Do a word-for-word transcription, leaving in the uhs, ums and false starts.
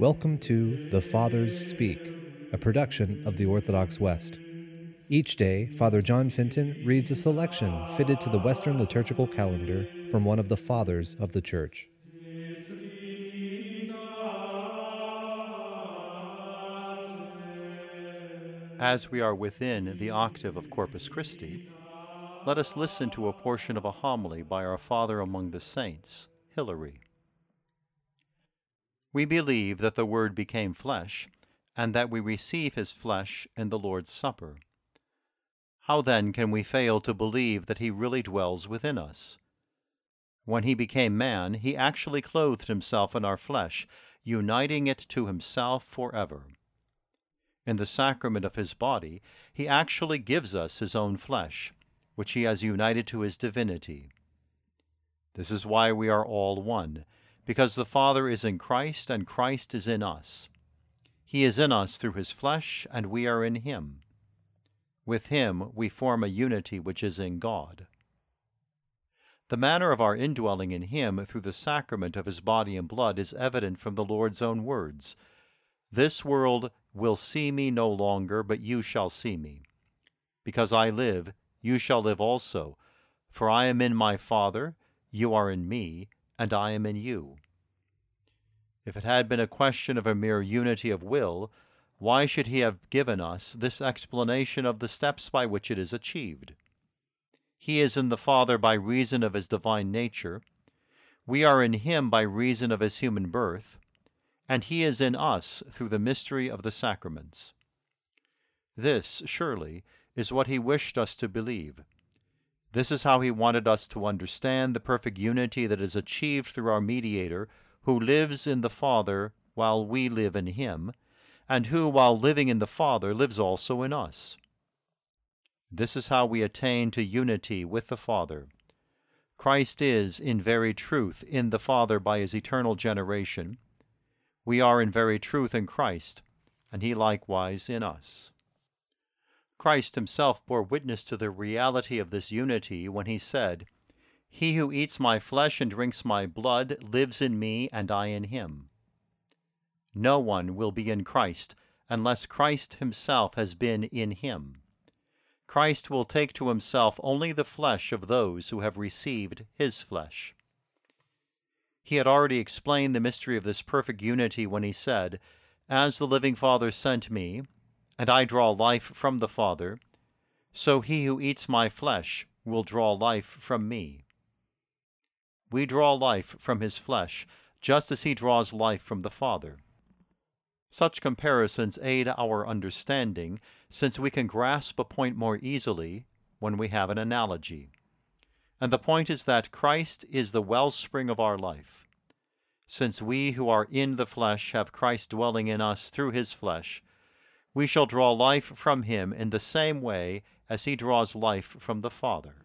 Welcome to The Fathers Speak, a production of the Orthodox West. Each day, Father John Fenton reads a selection fitted to the Western liturgical calendar from one of the Fathers of the Church. As we are within the octave of Corpus Christi, let us listen to a portion of a homily by our Father among the Saints, Hilary. We believe that the Word became flesh, and that we receive his flesh in the Lord's Supper. How then can we fail to believe that he really dwells within us? When he became man, he actually clothed himself in our flesh, uniting it to himself forever. In the sacrament of his body, he actually gives us his own flesh, which he has united to his divinity. This is why we are all one, because the Father is in Christ and Christ is in us. He is in us through his flesh, and we are in him. With him we form a unity which is in God. The manner of our indwelling in him through the sacrament of his body and blood is evident from the Lord's own words. This world will see me no longer, but you shall see me. Because I live, you shall live also. For I am in my Father, you are in me, and I am in you. If it had been a question of a mere unity of will, why should he have given us this explanation of the steps by which it is achieved? He is in the Father by reason of his divine nature, we are in him by reason of his human birth, and he is in us through the mystery of the sacraments. This, surely, is what he wished us to believe. This is how he wanted us to understand the perfect unity that is achieved through our mediator, who lives in the Father while we live in him, and who, while living in the Father, lives also in us. This is how we attain to unity with the Father. Christ is, in very truth, in the Father by his eternal generation. We are in very truth in Christ, and he likewise in us. Christ himself bore witness to the reality of this unity when he said, "He who eats my flesh and drinks my blood lives in me, and I in him." No one will be in Christ unless Christ himself has been in him. Christ will take to himself only the flesh of those who have received his flesh. He had already explained the mystery of this perfect unity when he said, "As the living Father sent me, and I draw life from the Father, so he who eats my flesh will draw life from me." We draw life from his flesh, just as he draws life from the Father. Such comparisons aid our understanding, since we can grasp a point more easily when we have an analogy. And the point is that Christ is the wellspring of our life. Since we who are in the flesh have Christ dwelling in us through his flesh, we shall draw life from him in the same way as he draws life from the Father.